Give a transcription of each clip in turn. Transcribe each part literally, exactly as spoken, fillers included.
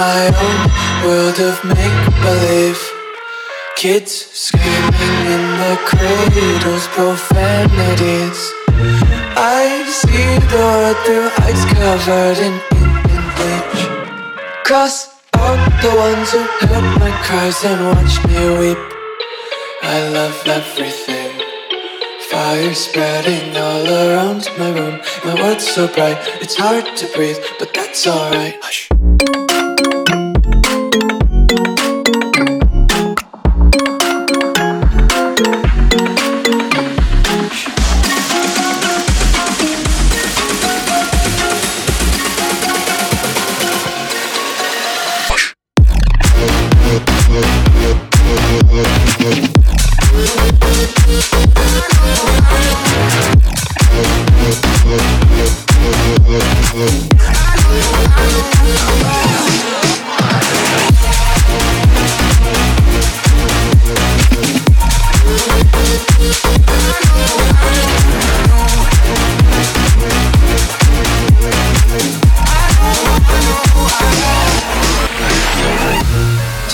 my own world of make-believe. Kids screaming in the cradles, profanities. I see the world through ice covered in ink and bleach. Cross out the ones who heard my cries and watched me weep. I love everything. Fire spreading all around my room. My world's so bright, it's hard to breathe, but that's alright. Hush.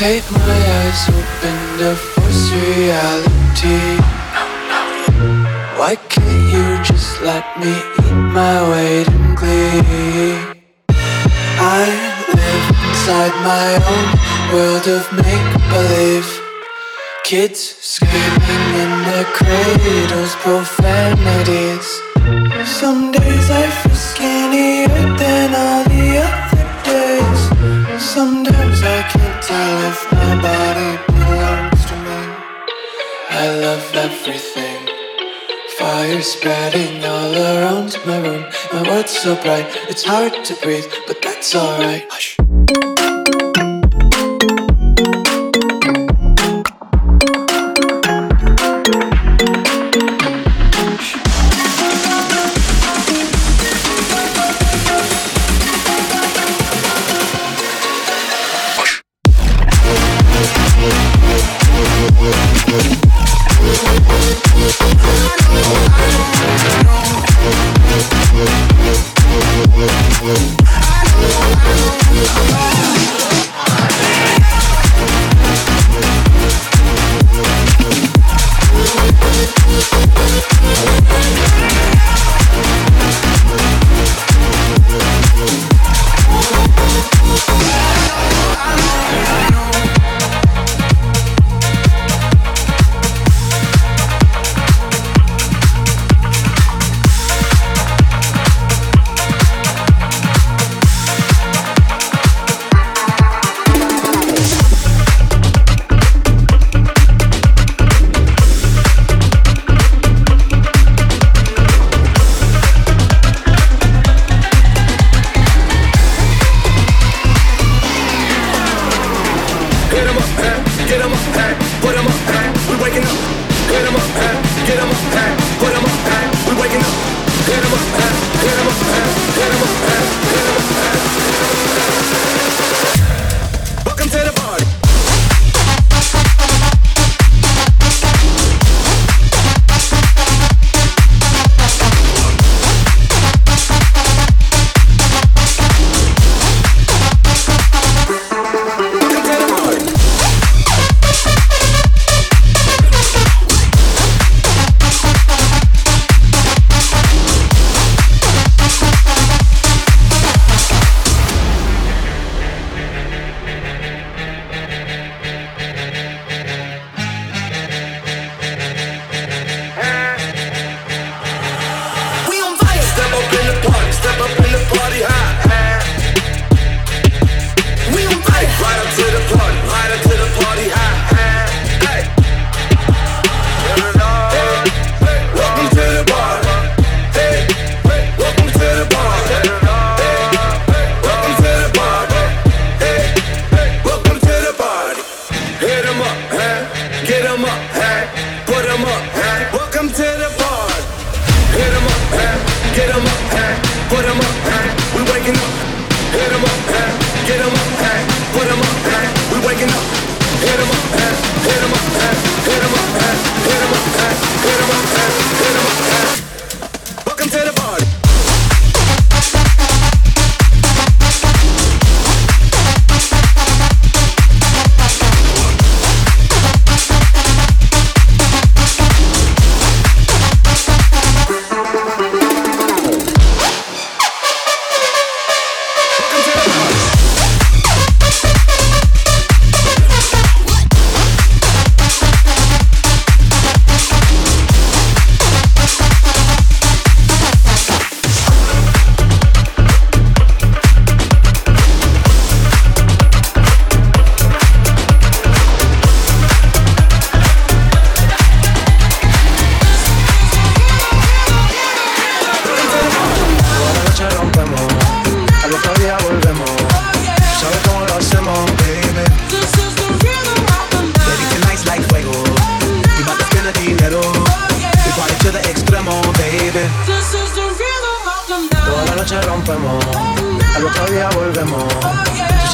Take my eyes open to force reality. Why can't you just let me eat my weight in glee? I live inside my own world of make-believe. Kids screaming in the cradles, profanities. Some days I feel skinnier than all the other days. Sometimes I can't tell if my body belongs to me. I love everything. Fire spreading all around my room. My world's so bright, it's hard to breathe, but that's alright. Hush.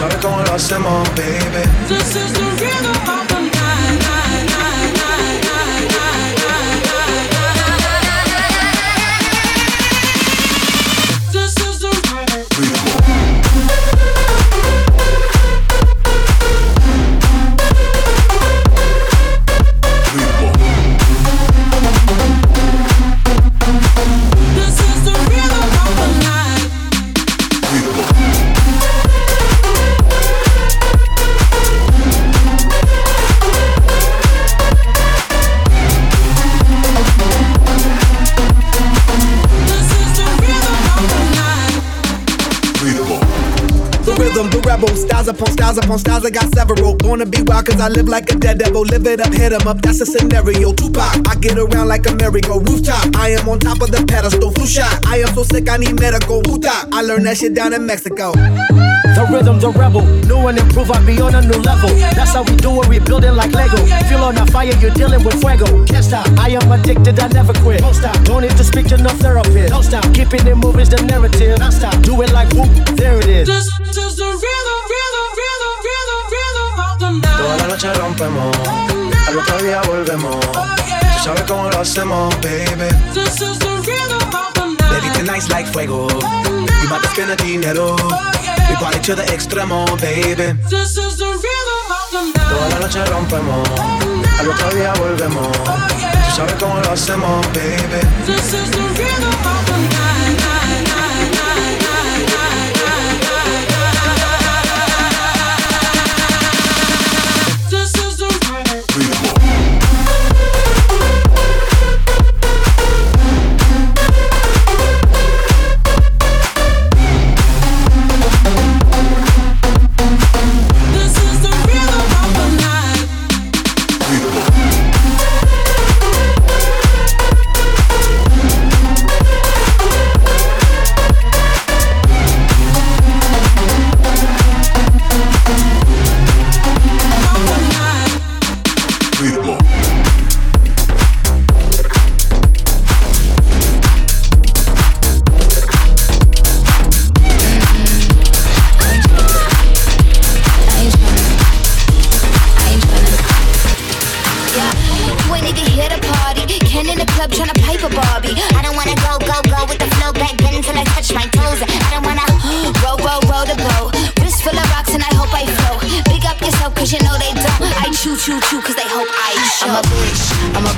Sabes cómo lo hacemos, baby. This is the rhythm of the night, night, night, night, night, night, night, night, night. This is the rhythm. Styles upon styles upon styles, I got several. Gonna be wild cause I live like a dead devil. Live it up, hit 'em up, that's a scenario. Tupac, I get around like a merry-go. Rooftop, I am on top of the pedestal. Flu shot, I am so sick I need medical. Woo-top, I learned that shit down in Mexico. The rhythm, the rebel, new and improved, I be on a new level. That's how we do it, we building like Lego. Feel on a fire, you're dealing with fuego. Can't stop, I am addicted, I never quit. Don't stop, don't need to speak to no therapist. Don't stop, keeping it moving's the narrative. Don't stop, do it like whoop, there it is. This is the rhythm. Toda la noche rompemos, al otro día volvemos. Tú sabes cómo lo hacemos, baby. This is the rhythm of the night. Baby, tonight's like fuego. We bout to spend the dinero. We party to the extremo, baby. This is the rhythm of the night. Toda la noche rompemos, al otro día volvemos. Tú sabes cómo lo hacemos, baby. This is the rhythm of the night, night, night, night, night, night, night, night, night. I'm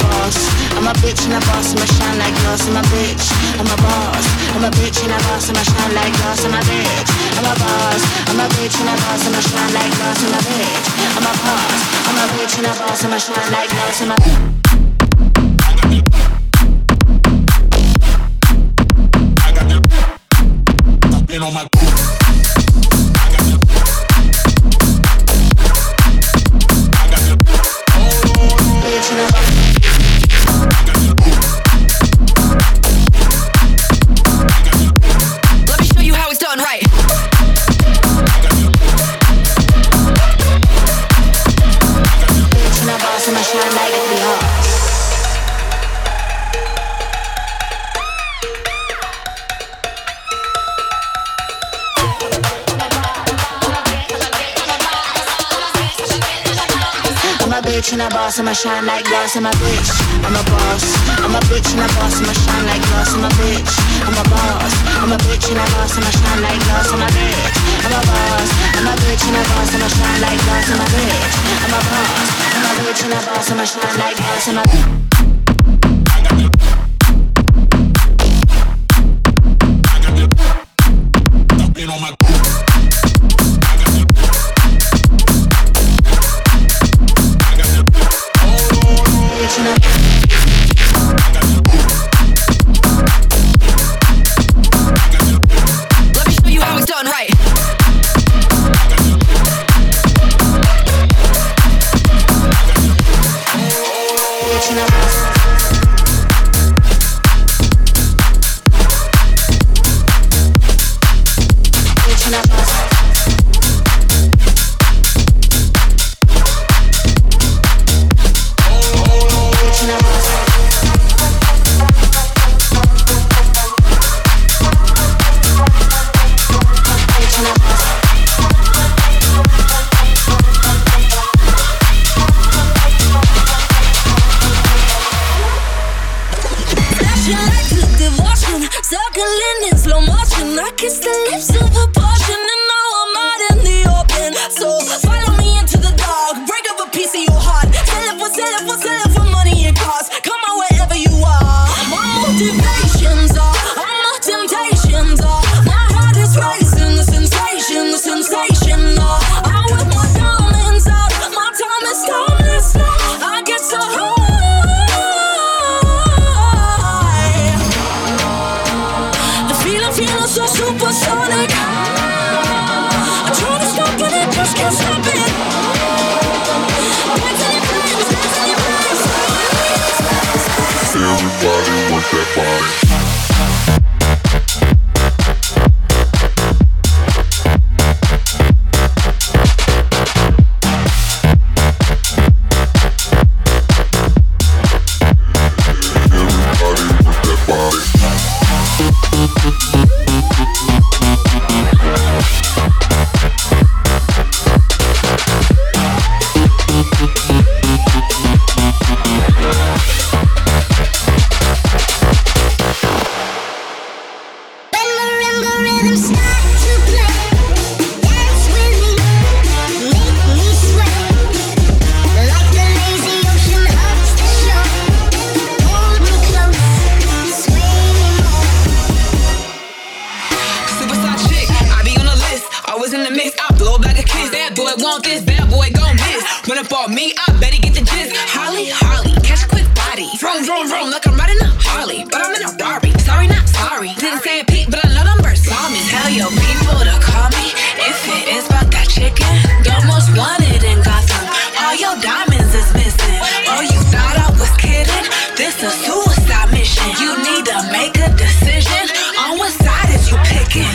a boss, I'm a shine like glass, I'm a bitch, I'm a boss, I'm a bitch and a boss, I'm a shine like glass, I'm a bitch, I'm a boss, I'm a bitch and a boss, I'm a shine like glass, I'm a bitch, I'm a boss, I'm a bitch and a boss, I'm a shine like glass, I'm a bitch, I'm a boss, I'm a bitch and a boss, I'm a shine like glass, I'm a I got the I got the on my I'm long this bad boy gon' miss. When it fall me, I better get the gist. Holly, Holly, catch a quick body. Vroom, vroom, vroom, like I'm riding a Harley. But I'm in a Barbie, sorry, not sorry. Didn't say a peep, but I know them birds saw me. Tell your people to call me if it is about that chicken. The most wanted in Gotham. All your diamonds is missing. Oh, you thought I was kidding? This a suicide mission. You need to make a decision on what side is you picking.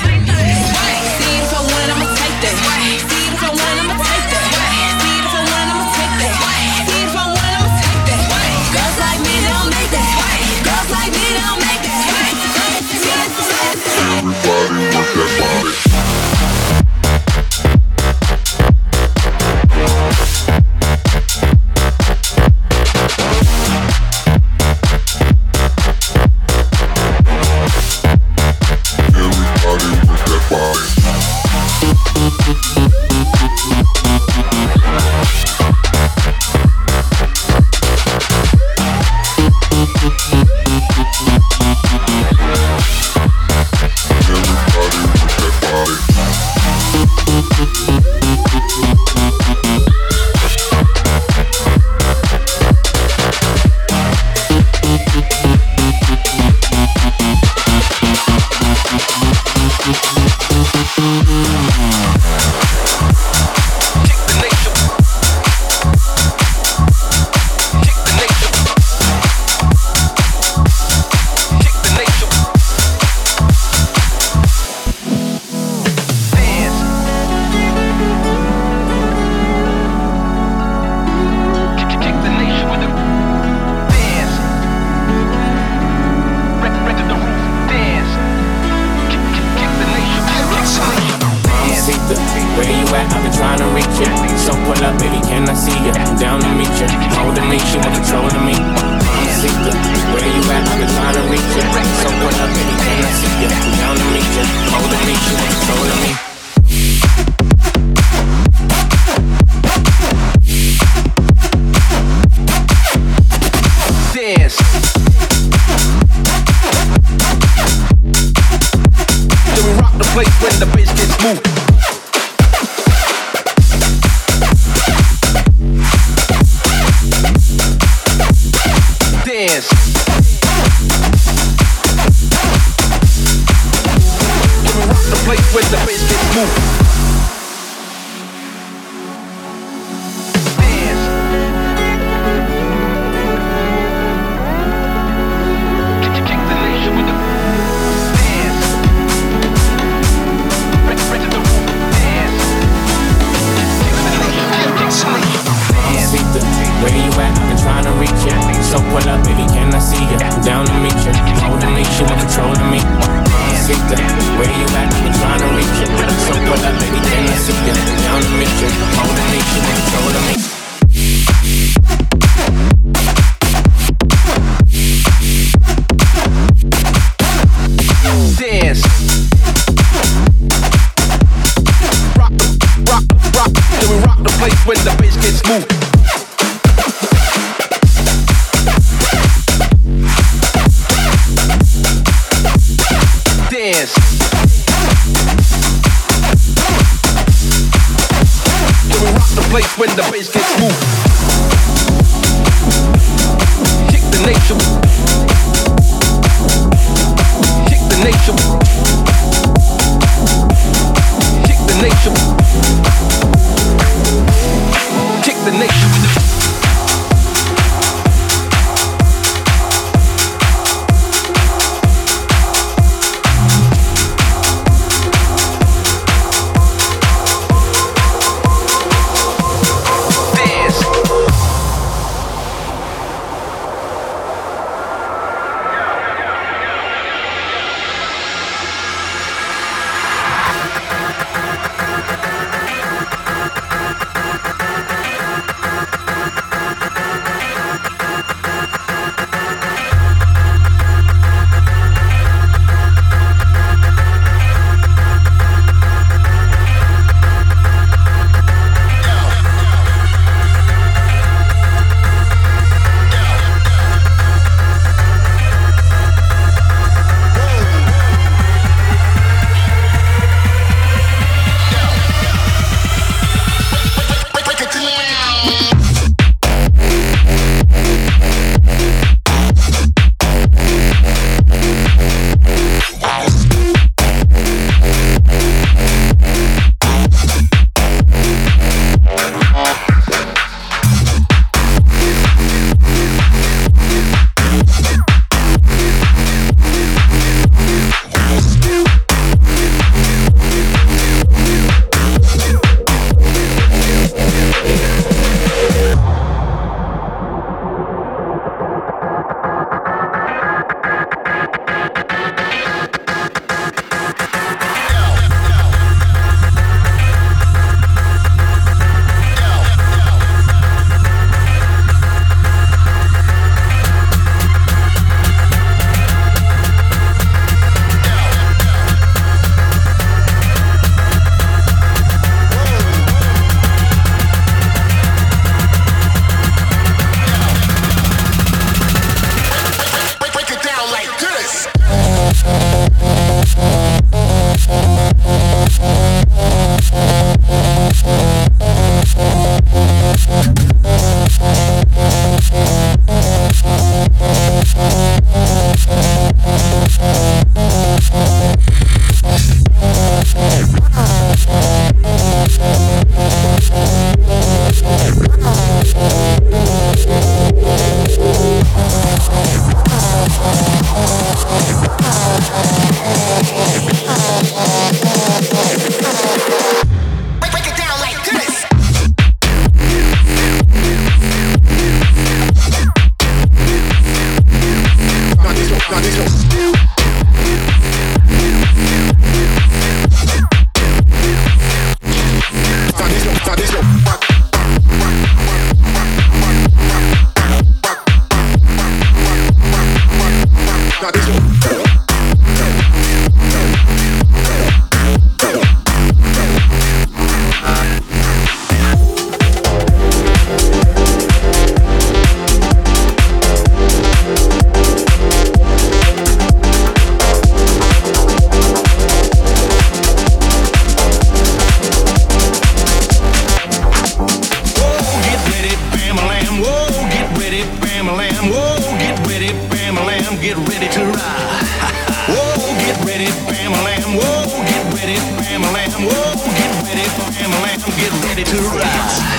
ready to ride. Whoa, get ready, bam a lam. Whoa, get ready, bam a lam. Whoa, get ready, bam a lam. Get ready to ride.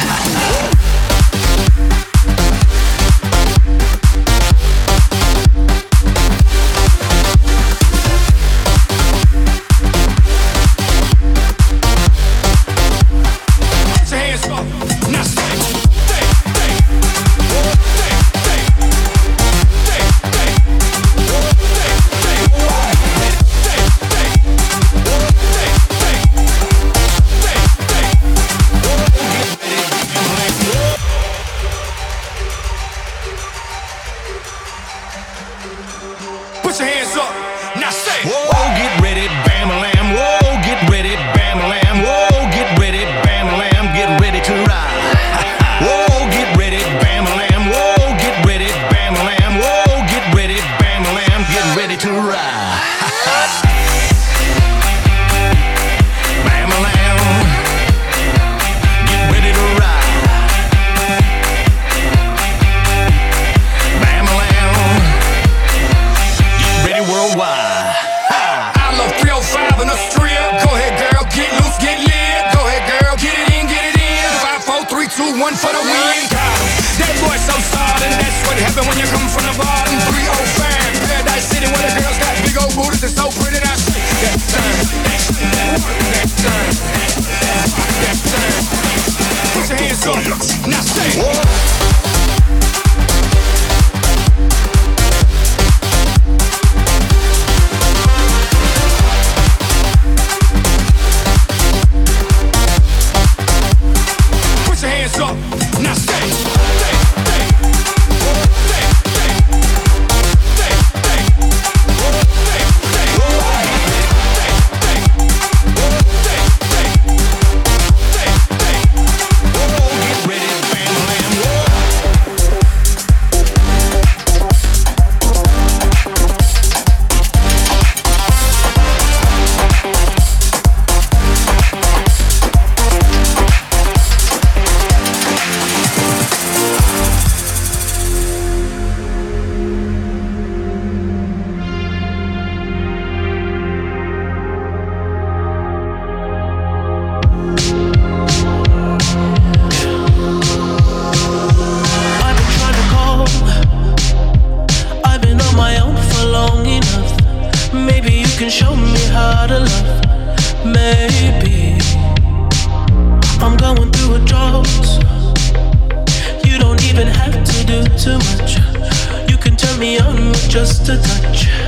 Just a touch.